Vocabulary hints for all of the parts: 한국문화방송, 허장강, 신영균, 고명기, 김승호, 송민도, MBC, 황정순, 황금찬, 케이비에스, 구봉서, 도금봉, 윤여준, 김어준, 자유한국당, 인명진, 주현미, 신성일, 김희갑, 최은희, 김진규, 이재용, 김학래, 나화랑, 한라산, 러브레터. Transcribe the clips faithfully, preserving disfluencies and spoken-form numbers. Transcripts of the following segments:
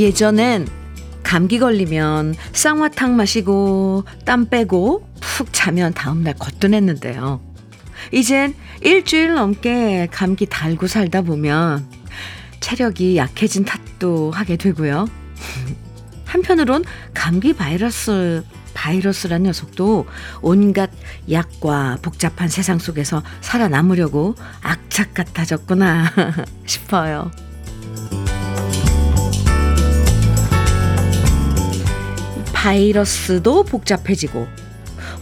예전엔 감기 걸리면 쌍화탕 마시고 땀 빼고 푹 자면 다음날 거뜬했는데요. 이젠 일주일 넘게 감기 달고 살다 보면 체력이 약해진 탓도 하게 되고요. 한편으론 감기 바이러스, 바이러스란 녀석도 온갖 약과 복잡한 세상 속에서 살아남으려고 악착 같아졌구나 싶어요. 바이러스도 복잡해지고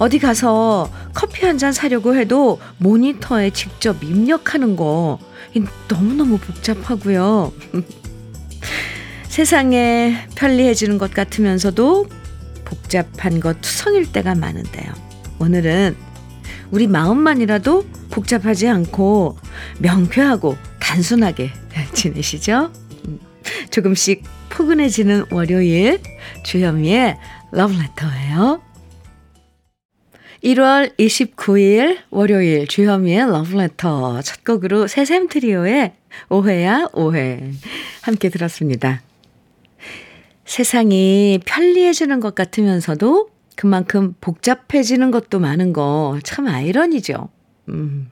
어디 가서 커피 한 잔 사려고 해도 모니터에 직접 입력하는 거 너무너무 복잡하고요. 세상에 편리해지는 것 같으면서도 복잡한 것 투성일 때가 많은데요. 오늘은 우리 마음만이라도 복잡하지 않고 명쾌하고 단순하게 지내시죠. 조금씩 포근해지는 월요일, 주현미의 러브레터예요. 일월 이십구일 월요일 주현미의 러브레터 첫 곡으로 새샘 트리오의 오해야 오해 함께 들었습니다. 세상이 편리해지는 것 같으면서도 그만큼 복잡해지는 것도 많은 거 참 아이러니죠. 음.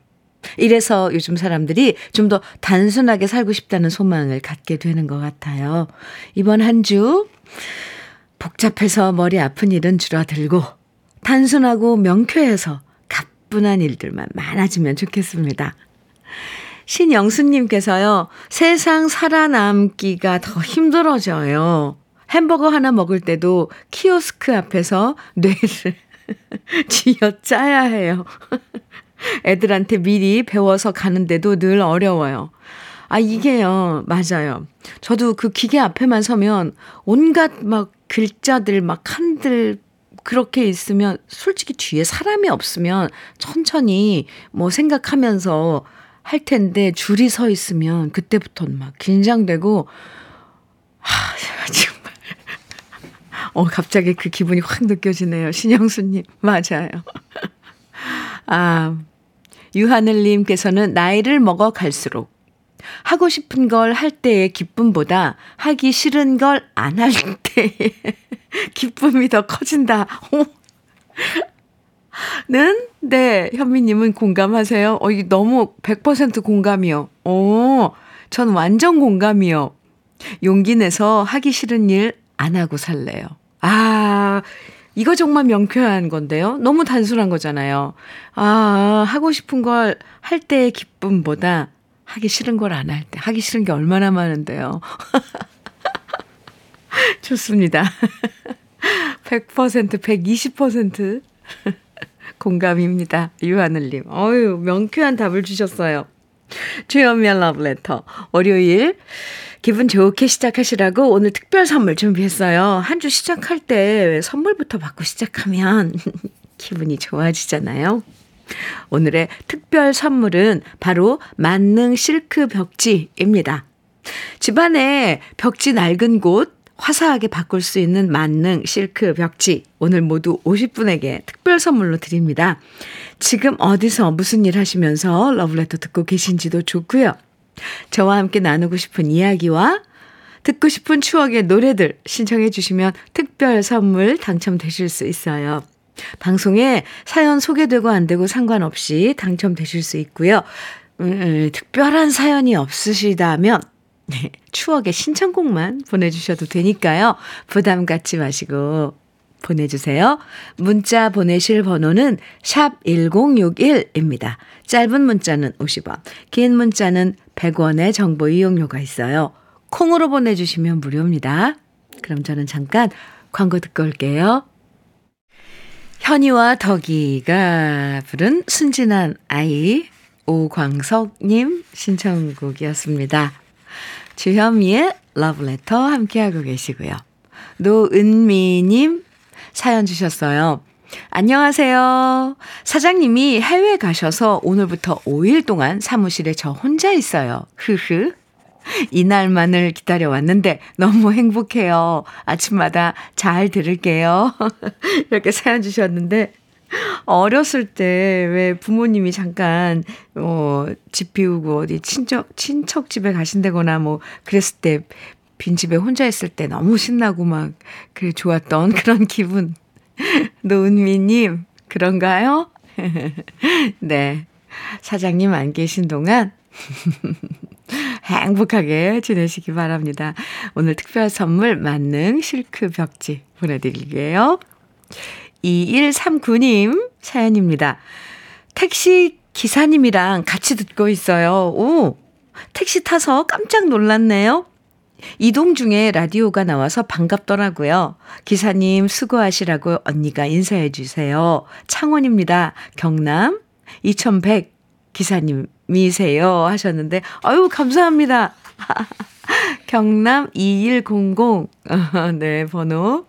이래서 요즘 사람들이 좀 더 단순하게 살고 싶다는 소망을 갖게 되는 것 같아요. 이번 한 주 복잡해서 머리 아픈 일은 줄어들고 단순하고 명쾌해서 가뿐한 일들만 많아지면 좋겠습니다. 신영수님께서요. 세상 살아남기가 더 힘들어져요. 햄버거 하나 먹을 때도 키오스크 앞에서 뇌를 쥐어짜야 해요. 애들한테 미리 배워서 가는데도 늘 어려워요. 아 이게요. 맞아요. 저도 그 기계 앞에만 서면 온갖 막 글자들 막 한들 그렇게 있으면 솔직히 뒤에 사람이 없으면 천천히 뭐 생각하면서 할 텐데 줄이 서 있으면 그때부터는 막 긴장되고 하, 정말 어 갑자기 그 기분이 확 느껴지네요. 신영수님 맞아요. 아 유하늘님께서는 나이를 먹어 갈수록 하고 싶은 걸 할 때의 기쁨보다 하기 싫은 걸 안 할 때의 기쁨이 더 커진다. 는? 네, 현미님은 공감하세요? 어, 이게 너무 백 퍼센트 공감이요. 오, 전 완전 공감이요. 용기 내서 하기 싫은 일 안 하고 살래요. 아, 이거 정말 명쾌한 건데요. 너무 단순한 거잖아요. 아, 하고 싶은 걸 할 때의 기쁨보다 하기 싫은 걸 안 할 때. 하기 싫은 게 얼마나 많은데요. 좋습니다. 백 퍼센트, 백이십 퍼센트 공감입니다. 유하늘님. 어유 명쾌한 답을 주셨어요. 주현미의 러브레터. 월요일 기분 좋게 시작하시라고 오늘 특별 선물 준비했어요. 한 주 시작할 때 선물부터 받고 시작하면 기분이 좋아지잖아요. 오늘의 특별 선물은 바로 만능 실크 벽지입니다. 집안에 벽지 낡은 곳 화사하게 바꿀 수 있는 만능 실크 벽지 오늘 모두 오십 분에게 특별 선물로 드립니다. 지금 어디서 무슨 일 하시면서 러브레터 듣고 계신지도 좋고요. 저와 함께 나누고 싶은 이야기와 듣고 싶은 추억의 노래들 신청해 주시면 특별 선물 당첨되실 수 있어요. 방송에 사연 소개되고 안 되고 상관없이 당첨되실 수 있고요. 음, 특별한 사연이 없으시다면 네, 추억의 신청곡만 보내주셔도 되니까요. 부담 갖지 마시고 보내주세요. 문자 보내실 번호는 샵 천육십일입니다. 짧은 문자는 오십 원, 긴 문자는 백 원의 정보 이용료가 있어요. 콩으로 보내주시면 무료입니다. 그럼 저는 잠깐 광고 듣고 올게요. 현이와 덕이가 부른 순진한 아이 오광석님 신청곡이었습니다. 주현미의 러브레터 함께하고 계시고요. 노은미님 사연 주셨어요. 안녕하세요. 사장님이 해외 가셔서 오늘부터 오 일 동안 사무실에 저 혼자 있어요. 흐흐. 이날만을 기다려왔는데 너무 행복해요. 아침마다 잘 들을게요. 이렇게 사연 주셨는데 어렸을 때 왜 부모님이 잠깐 어, 집 비우고 어디 친척 친척 집에 가신다거나 뭐 그랬을 때 빈집에 혼자 있을 때 너무 신나고 막 그래 좋았던 그런 기분. 노은미님 그런가요? 네. 사장님 안 계신 동안 행복하게 지내시기 바랍니다. 오늘 특별 선물 만능 실크 벽지 보내드릴게요. 이일삼구 님 사연입니다. 택시 기사님이랑 같이 듣고 있어요. 오, 택시 타서 깜짝 놀랐네요. 이동 중에 라디오가 나와서 반갑더라고요. 기사님 수고하시라고 언니가 인사해 주세요. 창원입니다. 경남 이천백 기사님이세요 하셨는데 아유 감사합니다. 경남 이일공공 네 번호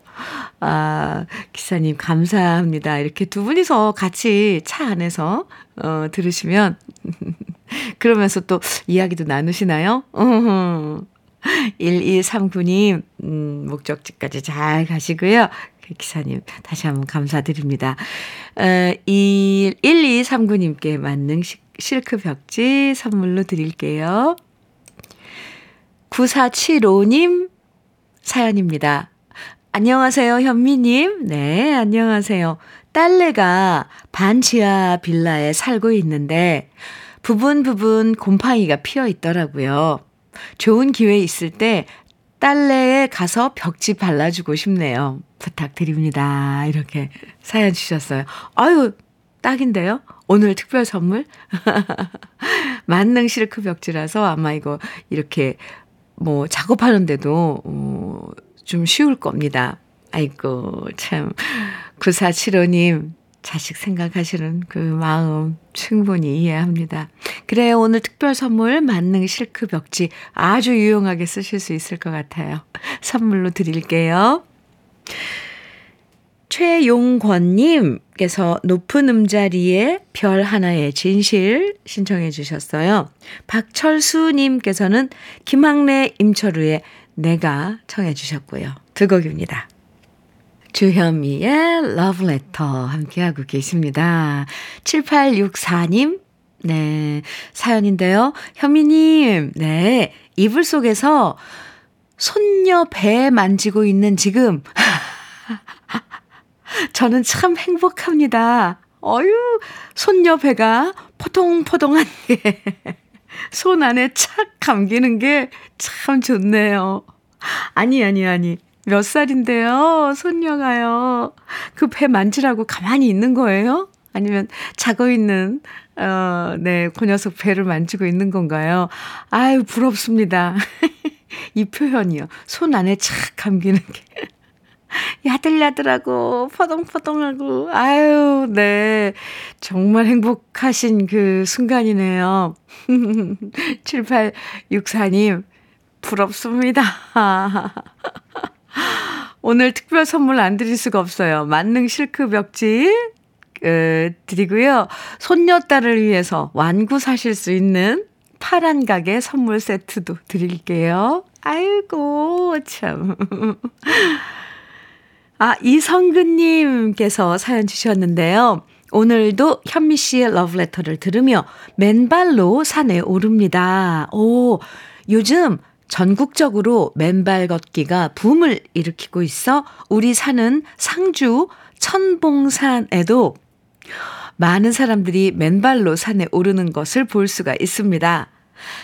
아 기사님 감사합니다. 이렇게 두 분이서 같이 차 안에서 어, 들으시면 그러면서 또 이야기도 나누시나요? 일이삼구 님 음, 목적지까지 잘 가시고요. 기사님 다시 한번 감사드립니다. 어, 일이삼구 님께 만능 실크 벽지 선물로 드릴게요. 구사칠오 님 사연입니다. 안녕하세요, 현미님. 네, 안녕하세요. 딸내가 반지하 빌라에 살고 있는데 부분 부분 곰팡이가 피어 있더라고요. 좋은 기회 있을 때 딸내에 가서 벽지 발라주고 싶네요. 부탁드립니다. 이렇게 사연 주셨어요. 아유, 딱인데요. 오늘 특별 선물? 만능 실크 벽지라서 아마 이거 이렇게 뭐 작업하는데도 어, 좀 쉬울 겁니다. 아이고, 참. 구사칠오 님. 자식 생각하시는 그 마음 충분히 이해합니다. 그래요. 오늘 특별 선물 만능 실크 벽지 아주 유용하게 쓰실 수 있을 것 같아요. 선물로 드릴게요. 최용권님께서 높은 음자리에 별 하나의 진실 신청해 주셨어요. 박철수님께서는 김학래 임철우의 내가 청해 주셨고요. 두 곡입니다. 주현미의 러브레터 함께하고 계십니다. 칠팔육사 님, 네, 사연인데요. 현미님, 네, 이불 속에서 손녀 배 만지고 있는 지금, 저는 참 행복합니다. 어유, 손녀 배가 포동포동한 게, 손 안에 착 감기는 게 참 좋네요. 아니, 아니, 아니. 몇 살인데요? 손녀가요. 그 배 만지라고 가만히 있는 거예요? 아니면 자고 있는 어, 네, 그 녀석 배를 만지고 있는 건가요? 아유, 부럽습니다. 이 표현이요. 손 안에 착 감기는 게 야들야들하고 퍼덩퍼덩하고 아유, 네. 정말 행복하신 그 순간이네요. 칠팔육사 님 부럽습니다. 오늘 특별 선물 안 드릴 수가 없어요. 만능 실크 벽지 그, 드리고요. 손녀딸을 위해서 완구 사실 수 있는 파란 가게 선물 세트도 드릴게요. 아이고 참. 아, 이성근님께서 사연 주셨는데요. 오늘도 현미 씨의 러브레터를 들으며 맨발로 산에 오릅니다. 오, 요즘 전국적으로 맨발 걷기가 붐을 일으키고 있어 우리 사는 상주 천봉산에도 많은 사람들이 맨발로 산에 오르는 것을 볼 수가 있습니다.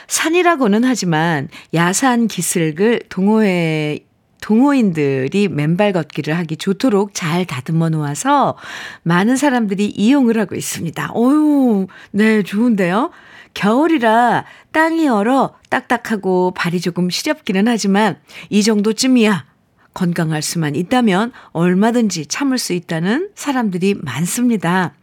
산이라고는 하지만 야산 기슭을 동호회, 동호인들이 맨발 걷기를 하기 좋도록 잘 다듬어 놓아서 많은 사람들이 이용을 하고 있습니다. 어유, 네, 좋은데요? 겨울이라 땅이 얼어 딱딱하고 발이 조금 시렵기는 하지만 이 정도쯤이야 건강할 수만 있다면 얼마든지 참을 수 있다는 사람들이 많습니다.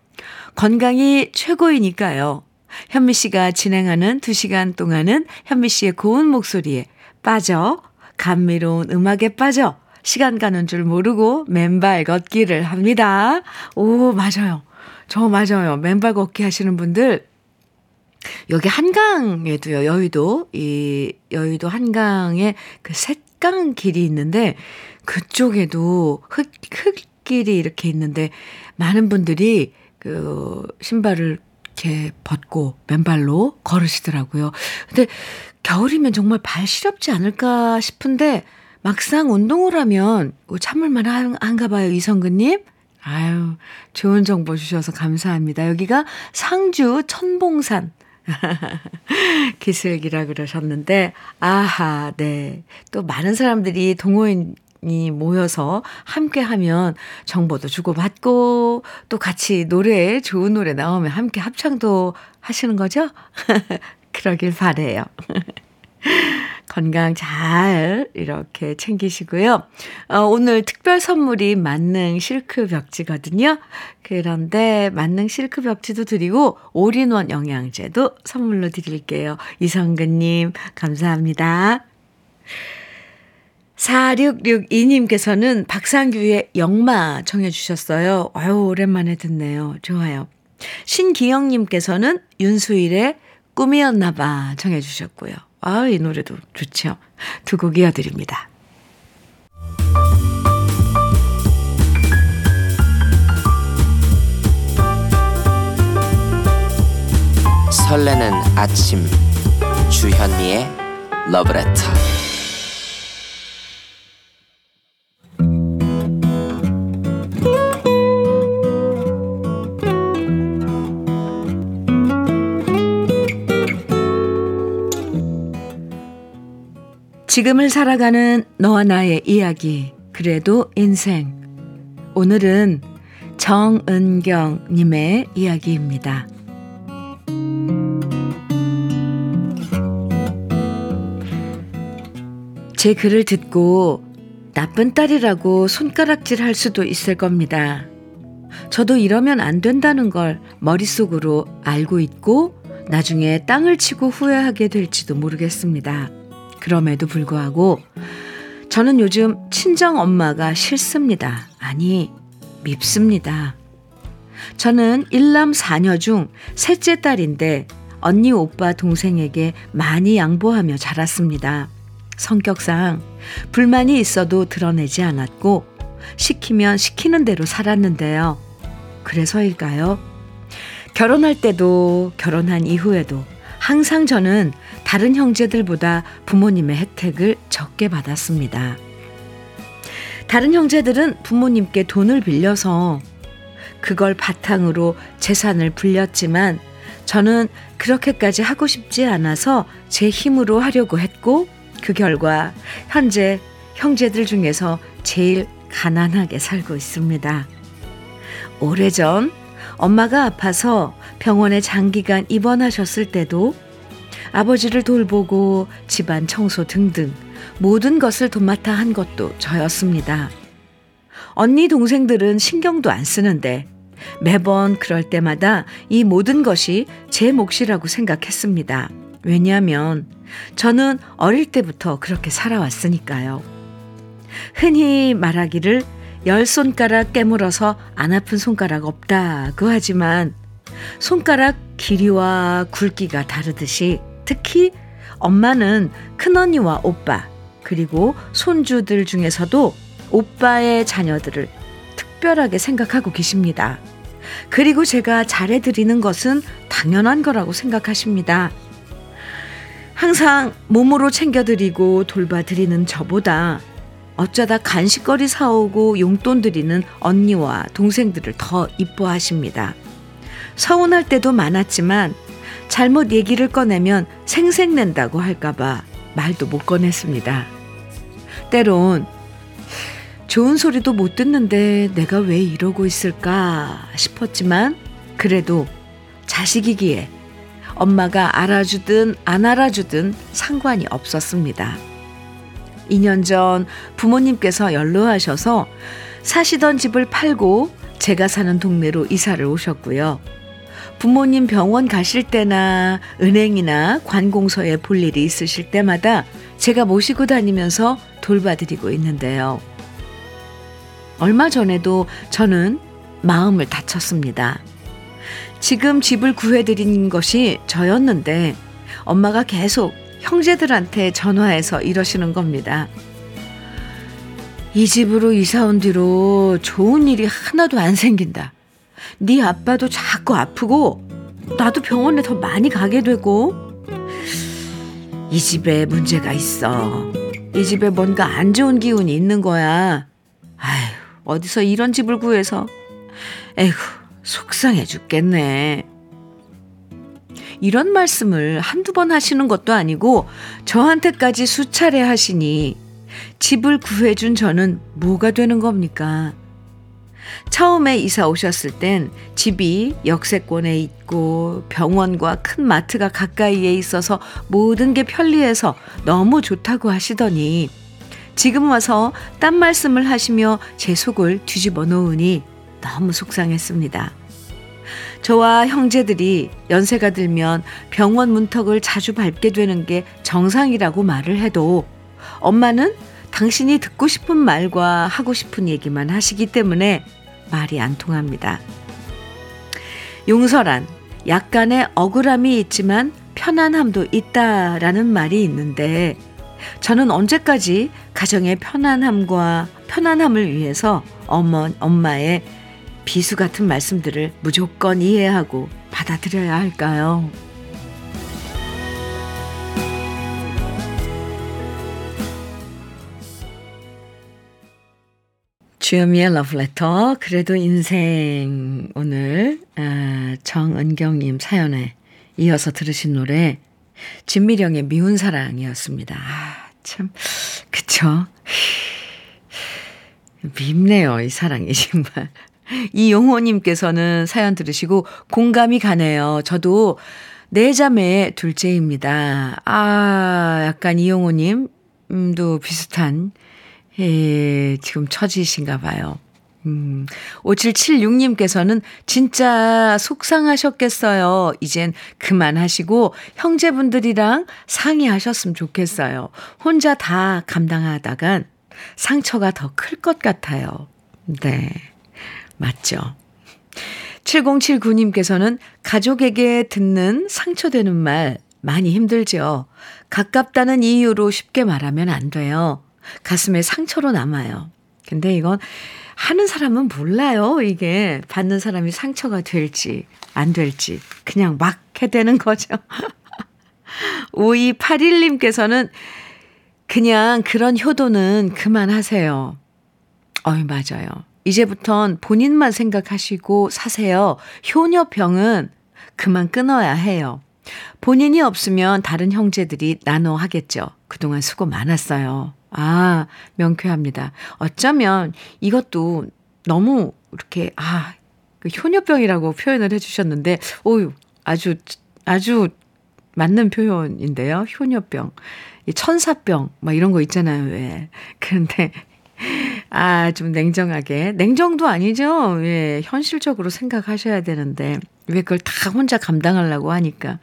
건강이 최고이니까요. 현미 씨가 진행하는 두 시간 동안은 현미 씨의 고운 목소리에 빠져 감미로운 음악에 빠져 시간 가는 줄 모르고 맨발 걷기를 합니다. 오, 맞아요. 저 맞아요. 맨발 걷기 하시는 분들 여기 한강에도요, 여의도, 이, 여의도 한강에 그 샛강 길이 있는데, 그쪽에도 흙, 흙길이 이렇게 있는데, 많은 분들이 그 신발을 이렇게 벗고 맨발로 걸으시더라고요. 근데 겨울이면 정말 발 시렵지 않을까 싶은데 막상 운동을 하면 참을만 한가 봐요. 이성근님. 아유, 좋은 정보 주셔서 감사합니다. 여기가 상주 천봉산 기슭이라 그러셨는데, 아하, 네. 또 많은 사람들이 동호인 이 모여서 함께 하면 정보도 주고받고 또 같이 노래 좋은 노래 나오면 함께 합창도 하시는 거죠? 그러길 바래요. 건강 잘 이렇게 챙기시고요. 어, 오늘 특별 선물이 만능 실크 벽지거든요. 그런데 만능 실크 벽지도 드리고 올인원 영양제도 선물로 드릴게요. 이성근님 감사합니다. 사육육이 님께서는 박상규의 역마 청해 주셨어요. 아유, 오랜만에 듣네요. 좋아요. 신기영님께서는 윤수일의 꿈이었나봐 청해 주셨고요. 아, 이 노래도 좋죠. 두 곡 이어드립니다. 설레는 아침 주현미의 러브레터. 지금을 살아가는 너와 나의 이야기, 그래도 인생. 오늘은 정은경 님의 이야기입니다. 제 글을 듣고 나쁜 딸이라고 손가락질 할 수도 있을 겁니다. 저도 이러면 안 된다는 걸 머릿속으로 알고 있고 나중에 땅을 치고 후회하게 될지도 모르겠습니다. 그럼에도 불구하고 저는 요즘 친정엄마가 싫습니다. 아니, 밉습니다. 저는 일남 사녀 중 셋째 딸인데 언니, 오빠, 동생에게 많이 양보하며 자랐습니다. 성격상 불만이 있어도 드러내지 않았고 시키면 시키는 대로 살았는데요. 그래서일까요? 결혼할 때도 결혼한 이후에도 항상 저는 다른 형제들보다 부모님의 혜택을 적게 받았습니다. 다른 형제들은 부모님께 돈을 빌려서 그걸 바탕으로 재산을 불렸지만 저는 그렇게까지 하고 싶지 않아서 제 힘으로 하려고 했고 그 결과 현재 형제들 중에서 제일 가난하게 살고 있습니다. 오래전 엄마가 아파서 병원에 장기간 입원하셨을 때도 아버지를 돌보고 집안 청소 등등 모든 것을 도맡아 한 것도 저였습니다. 언니 동생들은 신경도 안 쓰는데 매번 그럴 때마다 이 모든 것이 제 몫이라고 생각했습니다. 왜냐하면 저는 어릴 때부터 그렇게 살아왔으니까요. 흔히 말하기를 열 손가락 깨물어서 안 아픈 손가락 없다고 하지만 손가락 길이와 굵기가 다르듯이 특히 엄마는 큰언니와 오빠 그리고 손주들 중에서도 오빠의 자녀들을 특별하게 생각하고 계십니다. 그리고 제가 잘해드리는 것은 당연한 거라고 생각하십니다. 항상 몸으로 챙겨드리고 돌봐드리는 저보다 어쩌다 간식거리 사오고 용돈 드리는 언니와 동생들을 더 이뻐하십니다. 서운할 때도 많았지만 잘못 얘기를 꺼내면 생색낸다고 할까봐 말도 못 꺼냈습니다. 때론 좋은 소리도 못 듣는데 내가 왜 이러고 있을까 싶었지만 그래도 자식이기에 엄마가 알아주든 안 알아주든 상관이 없었습니다. 이 년 전 부모님께서 연로하셔서 사시던 집을 팔고 제가 사는 동네로 이사를 오셨고요. 부모님 병원 가실 때나 은행이나 관공서에 볼 일이 있으실 때마다 제가 모시고 다니면서 돌봐드리고 있는데요. 얼마 전에도 저는 마음을 다쳤습니다. 지금 집을 구해드린 것이 저였는데 엄마가 계속 형제들한테 전화해서 이러시는 겁니다. 이 집으로 이사 온 뒤로 좋은 일이 하나도 안 생긴다. 네 아빠도 자꾸 아프고 나도 병원에 더 많이 가게 되고 이 집에 문제가 있어. 이 집에 뭔가 안 좋은 기운이 있는 거야. 아휴, 어디서 이런 집을 구해서. 에휴, 속상해 죽겠네. 이런 말씀을 한두 번 하시는 것도 아니고 저한테까지 수차례 하시니 집을 구해준 저는 뭐가 되는 겁니까? 처음에 이사 오셨을 땐 집이 역세권에 있고 병원과 큰 마트가 가까이에 있어서 모든 게 편리해서 너무 좋다고 하시더니 지금 와서 딴 말씀을 하시며 제 속을 뒤집어 놓으니 너무 속상했습니다. 저와 형제들이 연세가 들면 병원 문턱을 자주 밟게 되는 게 정상이라고 말을 해도 엄마는 당신이 듣고 싶은 말과 하고 싶은 얘기만 하시기 때문에 말이 안 통합니다. 용서란 약간의 억울함이 있지만 편안함도 있다라는 말이 있는데 저는 언제까지 가정의 편안함과 편안함을 위해서 어머, 엄마의 비수 같은 말씀들을 무조건 이해하고 받아들여야 할까요? 주현미의 러브레터 그래도 인생 오늘 아, 정은경님 사연에 이어서 들으신 노래 진미령의 미운 사랑이었습니다. 아, 참 그쵸? 밉네요 이 사랑이 정말. 이용호님께서는 사연 들으시고 공감이 가네요. 저도 네 자매 둘째입니다. 아 약간 이용호님도 비슷한 예, 지금 처지신가 봐요. 음, 오칠칠육 님께서는 진짜 속상하셨겠어요. 이젠 그만하시고 형제분들이랑 상의하셨으면 좋겠어요. 혼자 다 감당하다간 상처가 더 클 것 같아요. 네, 맞죠. 칠공칠구 님께서는 가족에게 듣는 상처되는 말 많이 힘들죠. 가깝다는 이유로 쉽게 말하면 안 돼요. 가슴에 상처로 남아요. 근데 이건 하는 사람은 몰라요. 이게 받는 사람이 상처가 될지 안 될지 그냥 막 해대는 거죠. 오이팔일 님께서는 그냥 그런 효도는 그만하세요. 어이 맞아요. 이제부턴 본인만 생각하시고 사세요. 효녀병은 그만 끊어야 해요. 본인이 없으면 다른 형제들이 나눠 하겠죠. 그동안 수고 많았어요. 아, 명쾌합니다. 어쩌면 이것도 너무 이렇게, 아, 그 효녀병이라고 표현을 해주셨는데, 오유, 아주, 아주 맞는 표현인데요. 효녀병. 이 천사병, 막 이런 거 있잖아요, 왜. 그런데, 아, 좀 냉정하게. 냉정도 아니죠. 예, 현실적으로 생각하셔야 되는데, 왜 그걸 다 혼자 감당하려고 하니까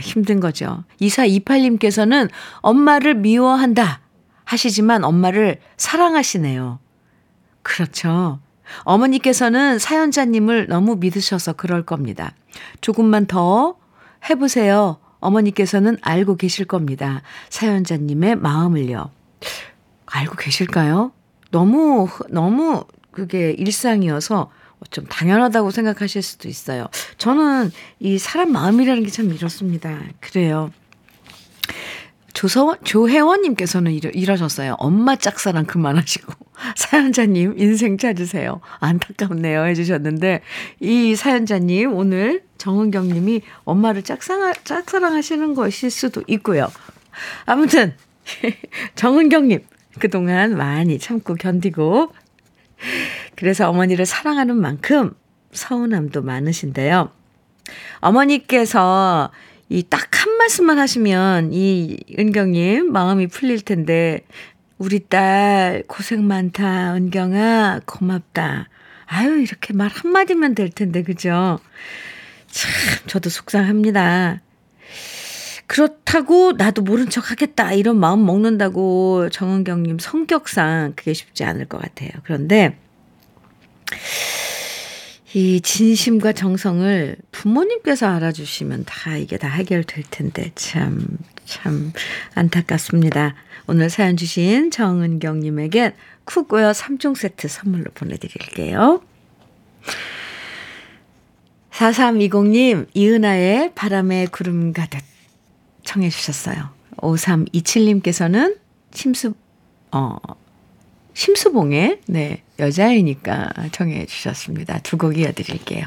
힘든 거죠. 이사이팔 님께서는 엄마를 미워한다. 하시지만 엄마를 사랑하시네요. 그렇죠. 어머니께서는 사연자님을 너무 믿으셔서 그럴 겁니다. 조금만 더 해보세요. 어머니께서는 알고 계실 겁니다. 사연자님의 마음을요. 알고 계실까요? 너무 너무 그게 일상이어서 좀 당연하다고 생각하실 수도 있어요. 저는 이 사람 마음이라는 게 참 이렇습니다. 그래요. 조서원, 조혜원님께서는 이러, 이러셨어요. 엄마 짝사랑 그만하시고 사연자님 인생 찾으세요. 안타깝네요 해주셨는데 이 사연자님 오늘 정은경님이 엄마를 짝사랑, 짝사랑하시는 것일 수도 있고요. 아무튼 정은경님 그동안 많이 참고 견디고 그래서 어머니를 사랑하는 만큼 서운함도 많으신데요. 어머니께서 이 딱 한 말씀만 하시면 이 은경님 마음이 풀릴 텐데 우리 딸 고생 많다 은경아 고맙다 아유 이렇게 말 한마디면 될 텐데 그죠? 참 저도 속상합니다. 그렇다고 나도 모른 척 하겠다 이런 마음 먹는다고 정은경님 성격상 그게 쉽지 않을 것 같아요. 그런데 이 진심과 정성을 부모님께서 알아주시면 다 이게 다 해결될 텐데 참, 참 안타깝습니다. 오늘 사연 주신 정은경님에겐 쿡웨어 삼 종 세트 선물로 보내드릴게요. 사삼이공 님 이은하의 바람에 구름 가득 청해 주셨어요. 오삼이칠님께서는 심수, 어, 심수봉의 네, 여자애니까 청해 주셨습니다. 두 곡 이어드릴게요.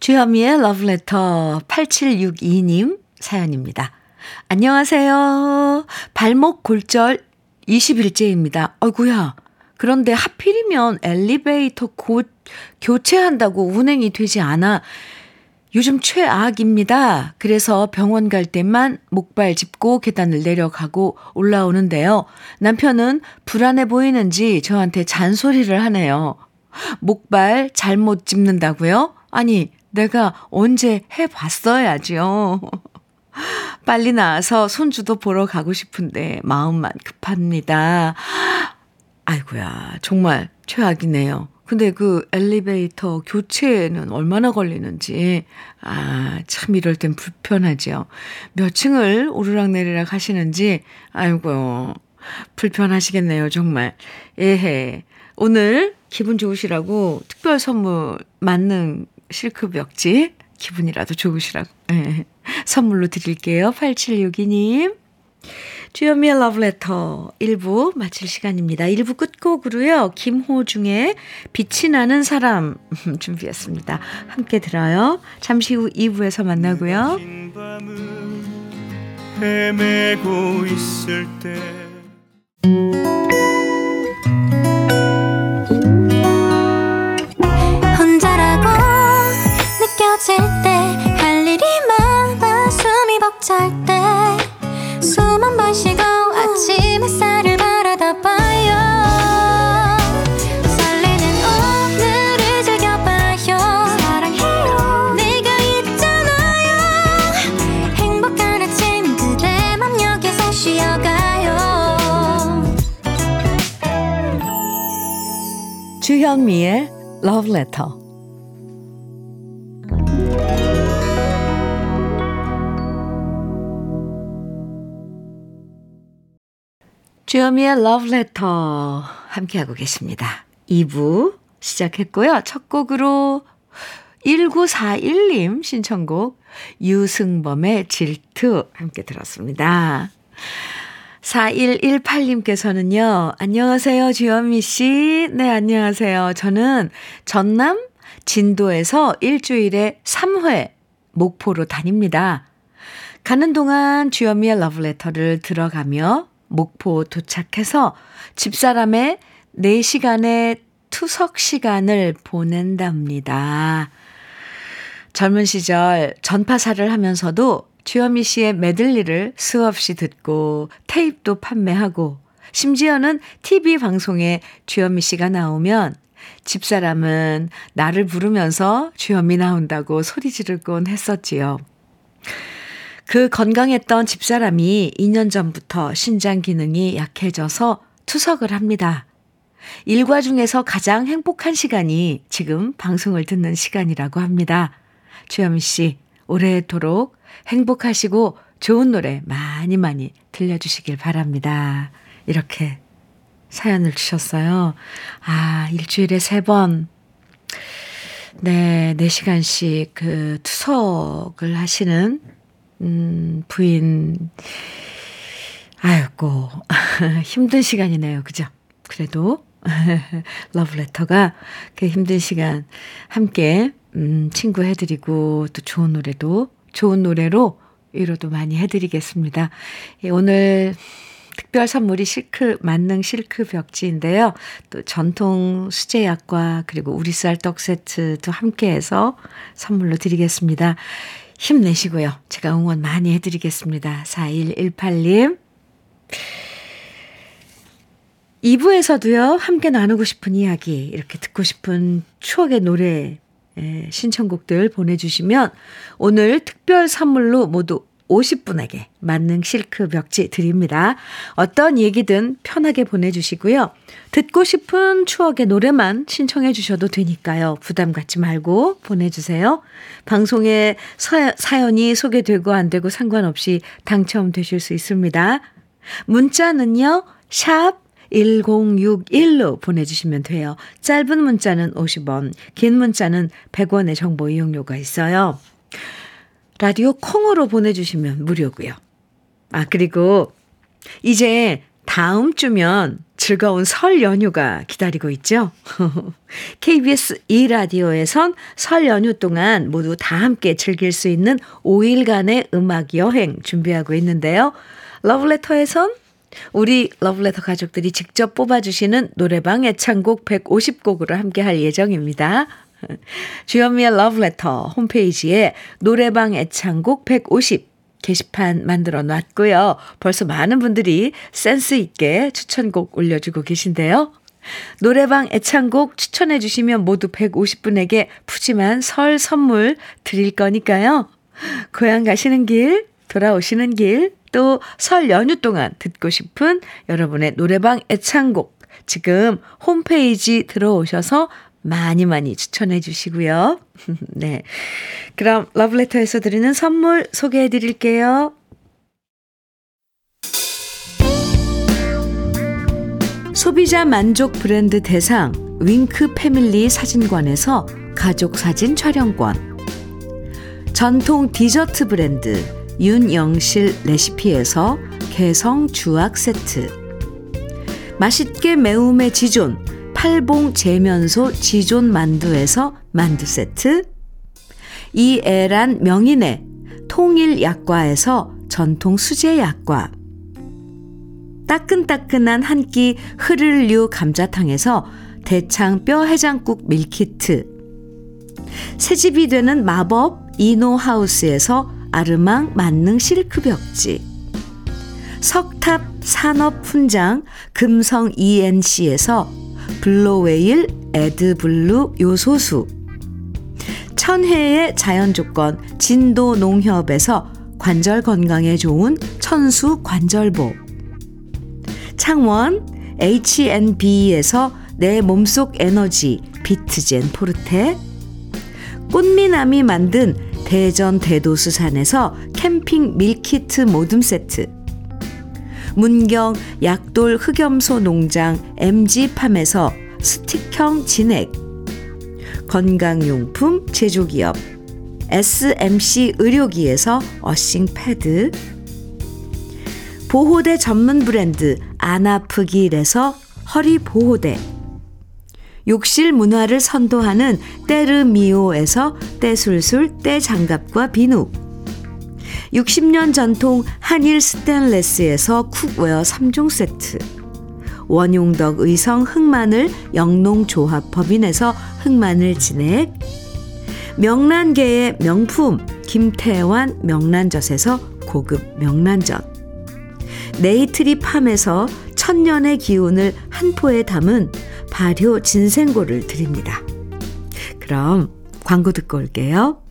주현미의 러브레터 팔칠육이님 사연입니다. 안녕하세요. 발목 골절 이십일째입니다. 어이구야. 그런데 하필이면 엘리베이터 고, 교체한다고 운행이 되지 않아 요즘 최악입니다. 그래서 병원 갈 때만 목발 짚고 계단을 내려가고 올라오는데요. 남편은 불안해 보이는지 저한테 잔소리를 하네요. 목발 잘못 짚는다고요? 아니, 내가 언제 해봤어야지요. 빨리 나와서 손주도 보러 가고 싶은데 마음만 급합니다. 아이고야, 정말 최악이네요. 근데 그 엘리베이터 교체는 얼마나 걸리는지, 아, 참 이럴 땐 불편하죠. 몇 층을 오르락내리락 하시는지, 아이고, 불편하시겠네요, 정말. 예헤. 오늘 기분 좋으시라고 특별 선물 맞는 실크벽지, 기분이라도 좋으시라고, 예. 선물로 드릴게요. 팔칠육이님. 주현미의 러브레터 일 부 마칠 시간입니다. 일 부 끝곡으로요. 김호중의 빛이 나는 사람 준비했습니다. 함께 들어요. 잠시 후 이 부에서 만나고요. 헤매고 있을 때 혼자라고 느껴질 때 할 일이 많아 숨이 벅찰 때 숨 한 번 쉬고 아침 햇살을 바라다 봐요. 설레는 오늘을 즐겨봐요. 사랑해요. 내가 있잖아요. 행복한 아침 그대 맘 여기서 쉬어가요. 주현미의 러브레터. 주현미의 러브레터 함께하고 계십니다. 이 부 시작했고요. 첫 곡으로 일구사일님 신청곡 유승범의 질투 함께 들었습니다. 사일일팔님께서는요. 안녕하세요, 주현미 씨. 네, 안녕하세요. 저는 전남 진도에서 일주일에 삼 회 목포로 다닙니다. 가는 동안 주현미의 러브레터를 들어가며 목포 도착해서 집사람의 네 시간의 투석 시간을 보낸답니다. 젊은 시절 전파사를 하면서도 주현미 씨의 메들리를 수없이 듣고 테이프도 판매하고 심지어는 티비 방송에 주현미 씨가 나오면 집사람은 나를 부르면서 주현미 나온다고 소리 지르곤 했었지요. 그 건강했던 집사람이 이 년 전부터 신장 기능이 약해져서 투석을 합니다. 일과 중에서 가장 행복한 시간이 지금 방송을 듣는 시간이라고 합니다. 주현미 씨, 오래도록 행복하시고 좋은 노래 많이 많이 들려주시길 바랍니다. 이렇게 사연을 주셨어요. 아, 일주일에 세 번. 네, 네 시간씩 그 투석을 하시는 음, 부인, 아이고, 힘든 시간이네요. 그죠? 그래도, 러브레터가 그 힘든 시간 함께, 음, 친구 해드리고, 또 좋은 노래도, 좋은 노래로 위로도 많이 해드리겠습니다. 예, 오늘 특별 선물이 실크, 만능 실크 벽지인데요. 또 전통 수제약과 그리고 우리 쌀 떡 세트도 함께 해서 선물로 드리겠습니다. 힘내시고요. 제가 응원 많이 해드리겠습니다. 사일일팔님. 이 부에서도요. 함께 나누고 싶은 이야기, 이렇게 듣고 싶은 추억의 노래 신청곡들 보내주시면 오늘 특별 선물로 모두 오십 분에게 만능 실크 벽지 드립니다. 어떤 얘기든 편하게 보내주시고요. 듣고 싶은 추억의 노래만 신청해 주셔도 되니까요. 부담 갖지 말고 보내주세요. 방송에 사연이 소개되고 안 되고 상관없이 당첨되실 수 있습니다. 문자는요. 샵 일공육일로 보내주시면 돼요. 짧은 문자는 오십 원, 긴 문자는 백 원의 정보 이용료가 있어요. 라디오 콩으로 보내주시면 무료고요. 아, 그리고 이제 다음 주면 즐거운 설 연휴가 기다리고 있죠. 케이비에스 이 라디오에선 설 연휴 동안 모두 다 함께 즐길 수 있는 오 일간의 음악 여행 준비하고 있는데요. 러브레터에선 우리 러브레터 가족들이 직접 뽑아주시는 노래방 애창곡 백오십 곡으로 함께할 예정입니다. 주현미의 러브레터 홈페이지에 노래방 애창곡 백오십 게시판 만들어 놨고요. 벌써 많은 분들이 센스 있게 추천곡 올려주고 계신데요. 노래방 애창곡 추천해 주시면 모두 백오십 분에게 푸짐한 설 선물 드릴 거니까요. 고향 가시는 길, 돌아오시는 길, 또 설 연휴 동안 듣고 싶은 여러분의 노래방 애창곡 지금 홈페이지 들어오셔서 많이 많이 추천해 주시고요. 네, 그럼 러브레터에서 드리는 선물 소개해 드릴게요. 소비자 만족 브랜드 대상 윙크 패밀리 사진관에서 가족 사진 촬영권, 전통 디저트 브랜드 윤영실 레시피에서 개성 주악 세트, 맛있게 매움의 지존 팔봉 재면소 지존 만두에서 만두 세트, 이애란 명인의 통일약과에서 전통 수제약과, 따끈따끈한 한 끼 흐를류 감자탕에서 대창 뼈 해장국 밀키트, 새집이 되는 마법 이노하우스에서 아르망 만능 실크벽지, 석탑 산업훈장 금성 이엔씨에서 블로웨일 에드블루 요소수, 천혜의 자연조건 진도농협에서 관절 건강에 좋은 천수 관절보, 창원 에이치앤비에서 내 몸속 에너지 비트젠 포르테, 꽃미남이 만든 대전 대도수산에서 캠핑 밀키트 모듬 세트, 문경 약돌 흑염소 농장 엠지팜에서 스틱형 진액, 건강용품 제조기업 에스엠씨 의료기에서 어싱 패드, 보호대 전문 브랜드 안아프길에서 허리 보호대, 욕실 문화를 선도하는 때르미오에서 때술술 때장갑과 비누, 육십 년 전통 한일 스탠레스에서 쿡웨어 삼 종 세트, 원용덕 의성 흑마늘 영농조합법인에서 흑마늘 진액, 명란계의 명품 김태환 명란젓에서 고급 명란젓, 네이트리 팜에서 천년의 기운을 한 포에 담은 발효 진생고를 드립니다. 그럼 광고 듣고 올게요.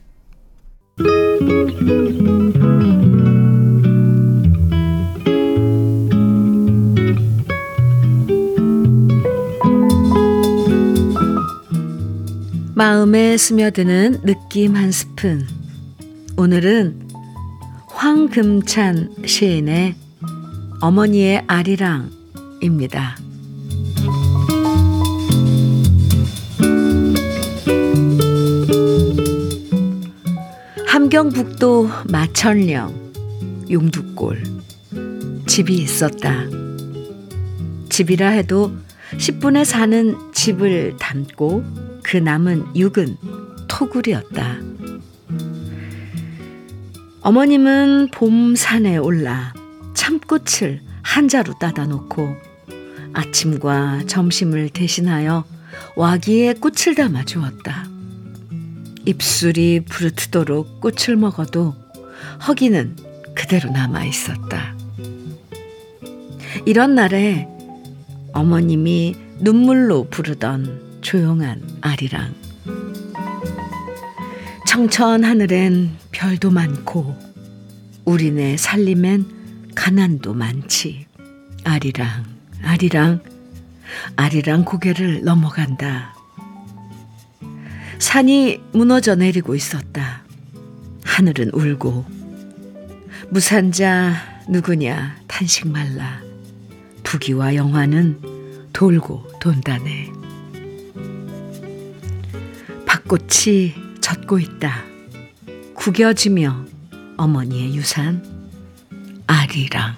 마음에 스며드는 느낌 한 스푼. 오늘은 황금찬 시인의 어머니의 아리랑입니다. 함경북도 마천령 용두골 집이 있었다. 집이라 해도 십 분에 사는 집을 담고 그 남은 육은 토굴이었다. 어머님은 봄 산에 올라 참꽃을 한자루 따다 놓고 아침과 점심을 대신하여 와기에 꽃을 담아 주었다. 입술이 부르트도록 꽃을 먹어도 허기는 그대로 남아있었다. 이런 날에 어머님이 눈물로 부르던 조용한 아리랑. 청천 하늘엔 별도 많고 우리네 살림엔 가난도 많지. 아리랑 아리랑 아리랑 고개를 넘어간다. 산이 무너져 내리고 있었다. 하늘은 울고 무산자 누구냐 탄식 말라. 부귀와 영화는 돌고 돈다네. 벚꽃이 젖고 있다. 구겨지며 어머니의 유산 아리랑.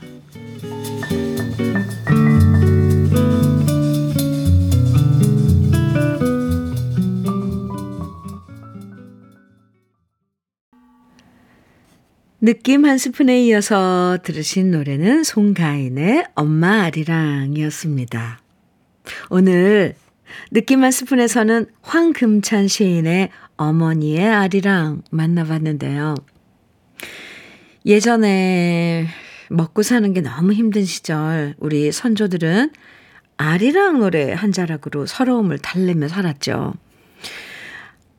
느낌 한 스푼에 이어서 들으신 노래는 송가인의 엄마 아리랑이었습니다. 오늘 느낌 한 스푼에서는 황금찬 시인의 어머니의 아리랑 만나봤는데요. 예전에 먹고 사는 게 너무 힘든 시절 우리 선조들은 아리랑 노래 한 자락으로 서러움을 달래며 살았죠.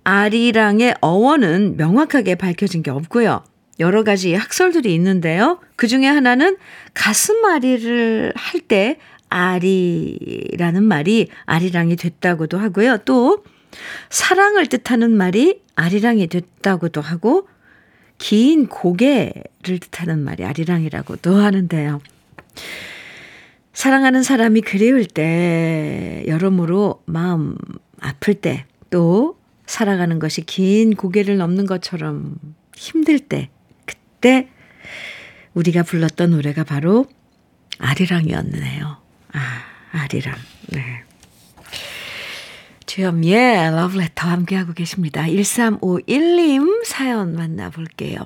아리랑의 어원은 명확하게 밝혀진 게 없고요. 여러 가지 학설들이 있는데요. 그중에 하나는 가슴앓이를 할 때 아리라는 말이 아리랑이 됐다고도 하고요. 또 사랑을 뜻하는 말이 아리랑이 됐다고도 하고 긴 고개를 뜻하는 말이 아리랑이라고도 하는데요. 사랑하는 사람이 그리울 때, 여러모로 마음 아플 때, 또 살아가는 것이 긴 고개를 넘는 것처럼 힘들 때, 그때 우리가 불렀던 노래가 바로 아리랑이었네요. 아, 아리랑. 네. 주현미의 러브레터 함께하고 계십니다. 일삼오일 님 사연 만나볼게요.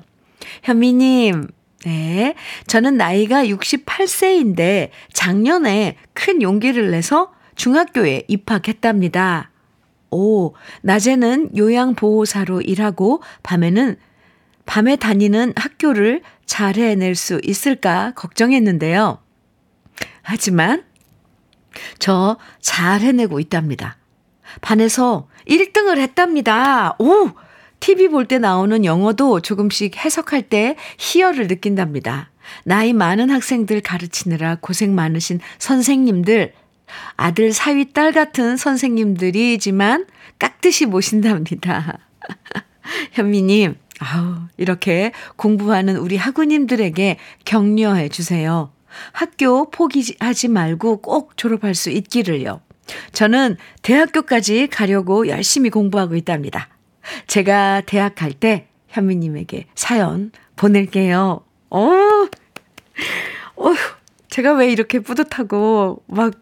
현미님, 네, 저는 나이가 육십팔 세인데 작년에 큰 용기를 내서 중학교에 입학했답니다. 오, 낮에는 요양보호사로 일하고 밤에는 밤에 다니는 학교를 잘 해낼 수 있을까 걱정했는데요. 하지만 저 잘 해내고 있답니다. 반에서 일 등을 했답니다. 오! 티비 볼 때 나오는 영어도 조금씩 해석할 때 희열을 느낀답니다. 나이 많은 학생들 가르치느라 고생 많으신 선생님들, 아들 사위 딸 같은 선생님들이지만 깍듯이 모신답니다. 현미님, 아우, 이렇게 공부하는 우리 학우님들에게 격려해 주세요. 학교 포기하지 말고 꼭 졸업할 수 있기를요. 저는 대학교까지 가려고 열심히 공부하고 있답니다. 제가 대학 갈 때 현미님에게 사연 보낼게요. 어, 어휴, 제가 왜 이렇게 뿌듯하고 막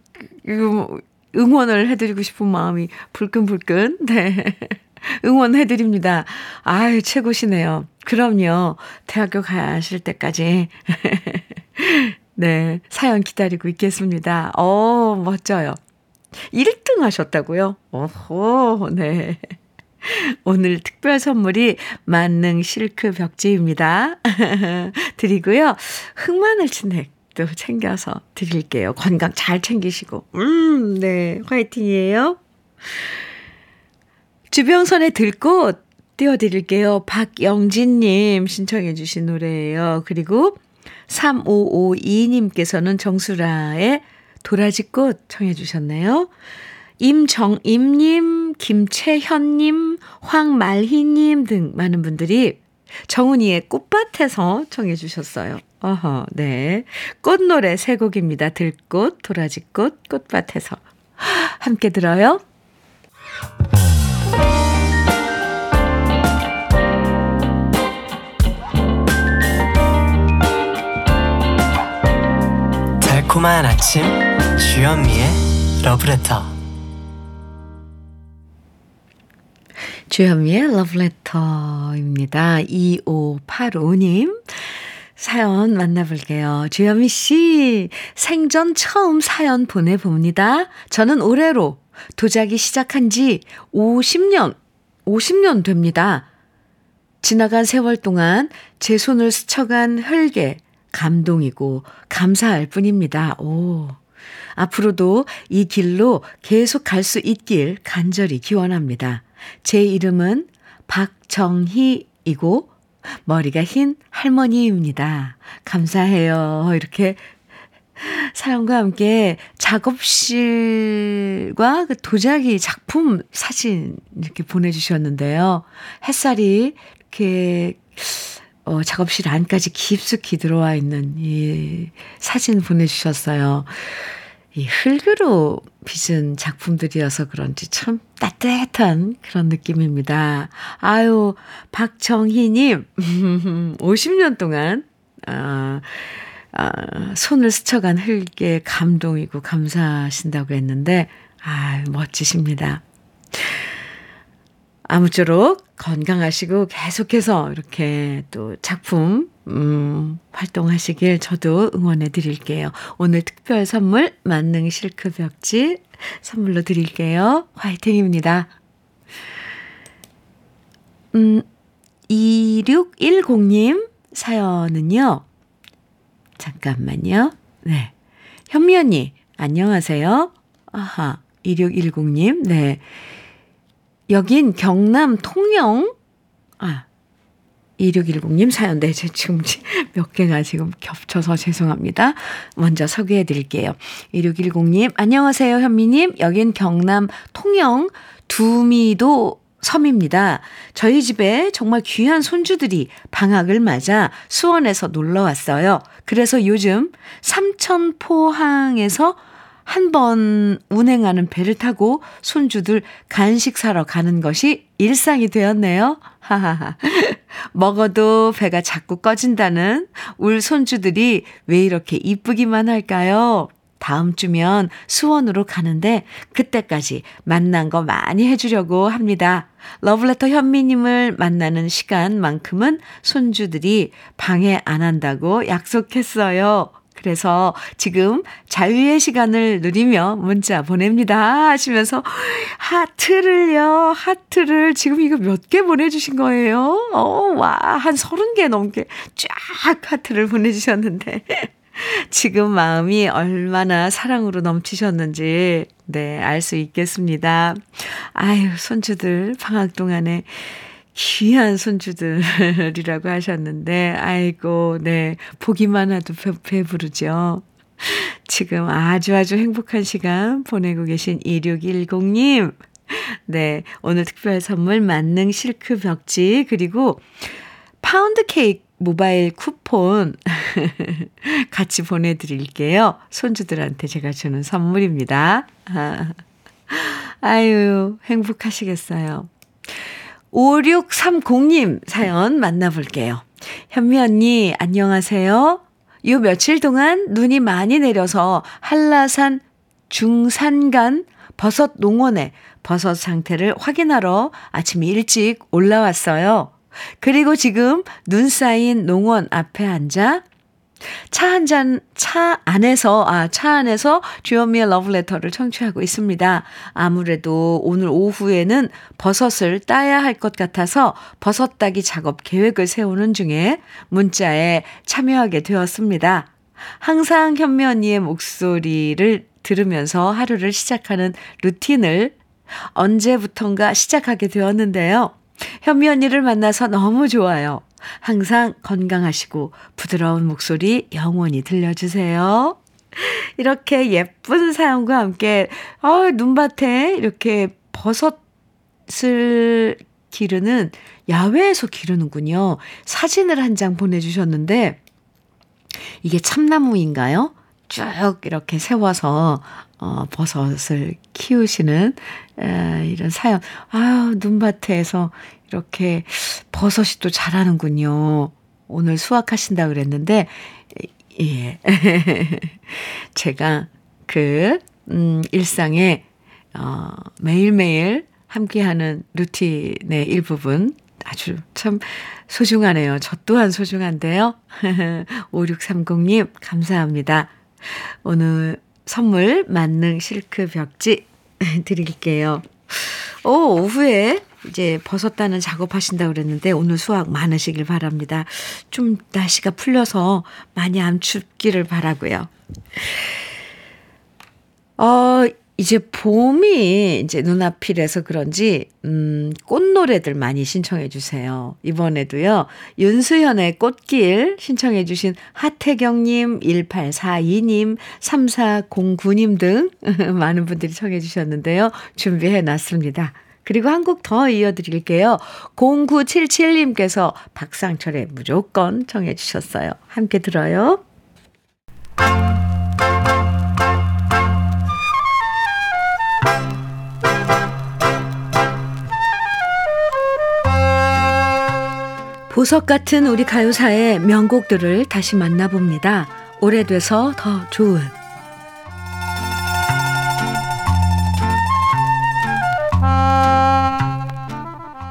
응원을 해드리고 싶은 마음이 불끈불끈. 네. 응원해드립니다. 아유, 최고시네요. 그럼요. 대학교 가실 때까지. 네. 사연 기다리고 있겠습니다. 어, 멋져요. 일 등 하셨다고요? 오호, 네. 오늘 특별 선물이 만능 실크 벽지입니다. 드리고요. 흑마늘 진액도 챙겨서 드릴게요. 건강 잘 챙기시고. 음, 네. 화이팅이에요. 주병선의 들꽃 띄워드릴게요. 박영진님 신청해 주신 노래예요. 그리고 삼오오이 님께서는 정수라의 도라지꽃 청해 주셨네요. 임정임님, 김채현님, 황말희님 등 많은 분들이 정은이의 꽃밭에서 청해 주셨어요. 어허, 네. 꽃노래 세 곡입니다. 들꽃, 도라지꽃, 꽃밭에서. 함께 들어요. 달콤한 아침 주현미의 러브레터. 주현미의 러브레터입니다. 이오팔오 님 사연 만나볼게요. 주현미 씨, 생전 처음 사연 보내봅니다. 저는 올해로 도자기 시작한 지 오십 년, 오십 년 됩니다. 지나간 세월 동안 제 손을 스쳐간 흙에 감동이고 감사할 뿐입니다. 오, 앞으로도 이 길로 계속 갈 수 있길 간절히 기원합니다. 제 이름은 박정희이고 머리가 흰 할머니입니다. 감사해요. 이렇게 사연과 함께 작업실과 도자기 작품 사진 이렇게 보내주셨는데요. 햇살이 이렇게 어, 작업실 안까지 깊숙이 들어와 있는 이 사진 보내주셨어요. 이 흙으로 빚은 작품들이어서 그런지 참 따뜻한 그런 느낌입니다. 아유, 박정희님, 오십 년 동안 아, 아, 손을 스쳐간 흙에 감동이고 감사하신다고 했는데 아 멋지십니다. 아무쪼록 건강하시고 계속해서 이렇게 또 작품 음, 활동하시길 저도 응원해 드릴게요. 오늘 특별 선물 만능 실크 벽지 선물로 드릴게요. 화이팅입니다. 음, 이육일공 님 사연은요. 잠깐만요. 네. 현미 언니, 안녕하세요. 아하, 이육일공 님. 네. 여긴 경남 통영. 아, 이육일공 님 사연. 네, 제 지금 몇 개가 지금 겹쳐서 죄송합니다. 먼저 소개해 드릴게요. 이육일공 님, 안녕하세요, 현미님. 여긴 경남 통영 두미도 섬입니다. 저희 집에 정말 귀한 손주들이 방학을 맞아 수원에서 놀러 왔어요. 그래서 요즘 삼천포항에서 한 번 운행하는 배를 타고 손주들 간식 사러 가는 것이 일상이 되었네요. 하하하. 먹어도 배가 자꾸 꺼진다는 울 손주들이 왜 이렇게 이쁘기만 할까요? 다음 주면 수원으로 가는데 그때까지 만난 거 많이 해주려고 합니다. 러브레터 현미님을 만나는 시간만큼은 손주들이 방해 안 한다고 약속했어요. 그래서 지금 자유의 시간을 누리며 문자 보냅니다 하시면서 하트를요. 하트를 지금 이거 몇 개 보내주신 거예요? 어, 와, 한 서른 개 넘게 쫙 하트를 보내주셨는데 지금 마음이 얼마나 사랑으로 넘치셨는지 네, 알 수 있겠습니다. 아유, 손주들 방학 동안에 귀한 손주들이라고 하셨는데 아이고 네, 보기만 해도 배부르죠. 지금 아주 아주 행복한 시간 보내고 계신 이육일공 님. 네, 오늘 특별 선물 만능 실크 벽지 그리고 파운드 케이크 모바일 쿠폰 같이 보내드릴게요. 손주들한테 제가 주는 선물입니다. 아, 아유 행복하시겠어요. 오육삼공 님 사연 만나볼게요. 현미 언니 안녕하세요. 요 며칠 동안 눈이 많이 내려서 한라산 중산간 버섯 농원에 버섯 상태를 확인하러 아침 일찍 올라왔어요. 그리고 지금 눈 쌓인 농원 앞에 앉아 차 한 잔, 차 안에서, 아, 차 안에서 주현미의 러브레터를 청취하고 있습니다. 아무래도 오늘 오후에는 버섯을 따야 할 것 같아서 버섯 따기 작업 계획을 세우는 중에 문자에 참여하게 되었습니다. 항상 현미 언니의 목소리를 들으면서 하루를 시작하는 루틴을 언제부턴가 시작하게 되었는데요. 현미 언니를 만나서 너무 좋아요. 항상 건강하시고 부드러운 목소리 영원히 들려주세요. 이렇게 예쁜 사연과 함께 어, 눈밭에 이렇게 버섯을 기르는 야외에서 기르는군요. 사진을 한 장 보내주셨는데 이게 참나무인가요? 쭉 이렇게 세워서 어, 버섯을 키우시는 에, 이런 사연. 아유, 눈밭에서 이렇게 버섯이 또 자라는군요. 오늘 수확하신다 그랬는데, 예. 제가 그, 음, 일상에, 어, 매일매일 함께하는 루틴의 일부분 아주 참 소중하네요. 저 또한 소중한데요. 오육삼공 님, 감사합니다. 오늘 선물 만능 실크 벽지 드릴게요. 오, 오후에 이제 버섯 따는 작업하신다고 그랬는데 오늘 수확 많으시길 바랍니다. 좀 날씨가 풀려서 많이 안 춥기를 바라고요. 어, 이제 봄이 이제 눈앞이라서 그런지 음, 꽃노래들 많이 신청해 주세요. 이번에도요. 윤수현의 꽃길 신청해 주신 하태경님, 일팔사이 님, 삼사공구 님 등 많은 분들이 청해 주셨는데요. 준비해 놨습니다. 그리고 한 곡 더 이어드릴게요. 공구칠칠 님께서 박상철의 무조건 청해 주셨어요. 함께 들어요. 보석 같은 우리 가요사의 명곡들을 다시 만나봅니다. 오래돼서 더 좋은.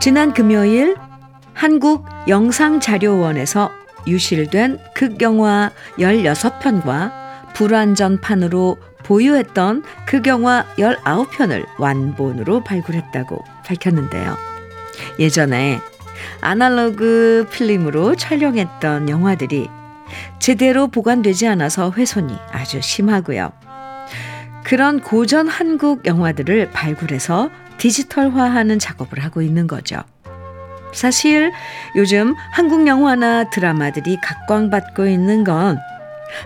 지난 금요일 한국영상자료원에서 유실된 극영화 열여섯 편과 불완전판으로 보유했던 극영화 열아홉 편을 완본으로 발굴했다고 밝혔는데요. 예전에 아날로그 필름으로 촬영했던 영화들이 제대로 보관되지 않아서 훼손이 아주 심하고요. 그런 고전 한국 영화들을 발굴해서 디지털화하는 작업을 하고 있는 거죠. 사실 요즘 한국 영화나 드라마들이 각광받고 있는 건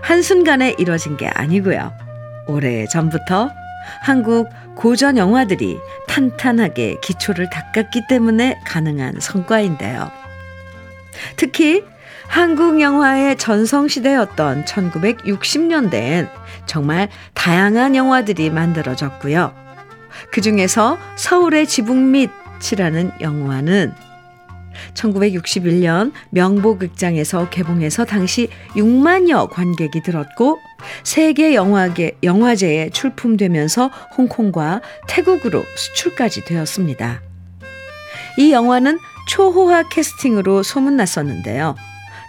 한순간에 이뤄진 게 아니고요. 오래전부터 한국 고전 영화들이 탄탄하게 기초를 닦았기 때문에 가능한 성과인데요. 특히 한국 영화의 전성시대였던 천구백육십 년대엔 정말 다양한 영화들이 만들어졌고요. 그중에서 서울의 지붕 밑이라는 영화는 천구백육십일 년 명보극장에서 개봉해서 당시 육만여 관객이 들었고 세계 영화계, 영화제에 출품되면서 홍콩과 태국으로 수출까지 되었습니다. 이 영화는 초호화 캐스팅으로 소문났었는데요.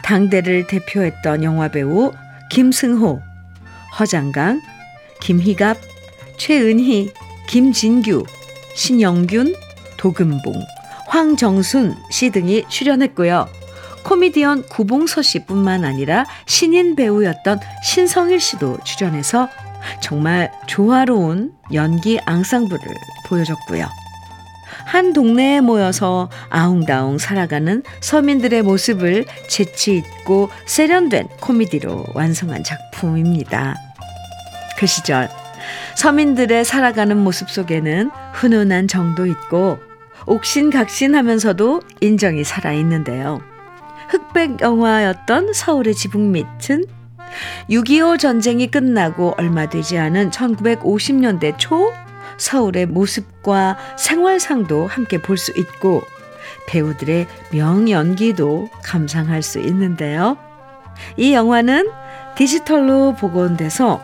당대를 대표했던 영화배우 김승호, 허장강, 김희갑, 최은희, 김진규, 신영균, 도금봉, 황정순 씨 등이 출연했고요. 코미디언 구봉서 씨뿐만 아니라 신인 배우였던 신성일 씨도 출연해서 정말 조화로운 연기 앙상블을 보여줬고요. 한 동네에 모여서 아웅다웅 살아가는 서민들의 모습을 재치있고 세련된 코미디로 완성한 작품입니다. 그 시절 서민들의 살아가는 모습 속에는 훈훈한 정도 있고 옥신각신하면서도 인정이 살아있는데요. 흑백 영화였던 서울의 지붕 밑은 육이오 전쟁이 끝나고 얼마 되지 않은 천구백오십 년대 초 서울의 모습과 생활상도 함께 볼 수 있고 배우들의 명연기도 감상할 수 있는데요. 이 영화는 디지털로 복원돼서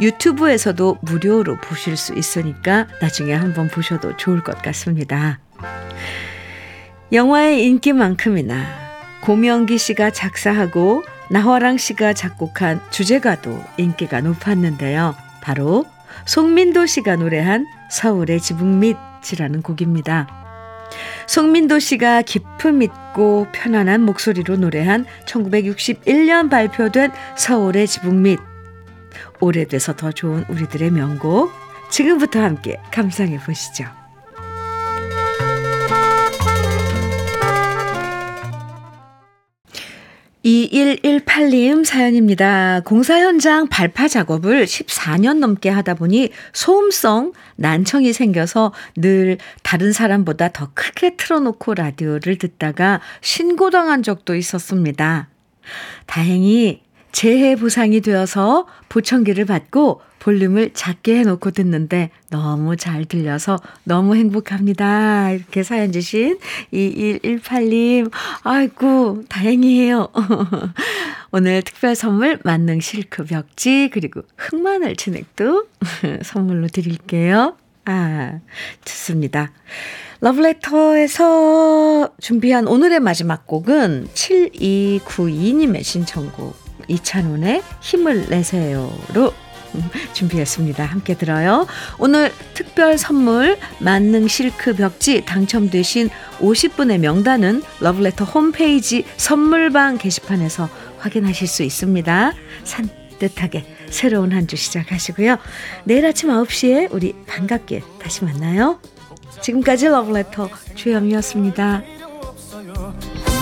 유튜브에서도 무료로 보실 수 있으니까 나중에 한번 보셔도 좋을 것 같습니다. 영화의 인기만큼이나 고명기 씨가 작사하고 나화랑 씨가 작곡한 주제가도 인기가 높았는데요. 바로 송민도 씨가 노래한 서울의 지붕 밑이라는 곡입니다. 송민도 씨가 기품 있고 편안한 목소리로 노래한 천구백육십일 년 발표된 서울의 지붕 밑, 오래돼서 더 좋은 우리들의 명곡, 지금부터 함께 감상해 보시죠. 이일일팔 님 사연입니다. 공사 현장 발파 작업을 십사 년 넘게 하다 보니 소음성 난청이 생겨서 늘 다른 사람보다 더 크게 틀어놓고 라디오를 듣다가 신고당한 적도 있었습니다. 다행히 재해 보상이 되어서 보청기를 받고 볼륨을 작게 해놓고 듣는데 너무 잘 들려서 너무 행복합니다. 이렇게 사연 주신 이일일팔 님, 아이고 다행이에요. 오늘 특별 선물 만능 실크 벽지 그리고 흑마늘 진액도 선물로 드릴게요. 아, 좋습니다. 러브레터에서 준비한 오늘의 마지막 곡은 칠이구이 님의 신청곡 이찬원의 힘을 내세요로 준비했습니다. 함께 들어요. 오늘 특별 선물 만능 실크 벽지 당첨되신 오십 분의 명단은 러브레터 홈페이지 선물방 게시판에서 확인하실 수 있습니다. 산뜻하게 새로운 한 주 시작하시고요. 내일 아침 아홉 시에 우리 반갑게 다시 만나요. 지금까지 러브레터 주현미였습니다.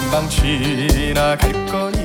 금방 지나갈 거야.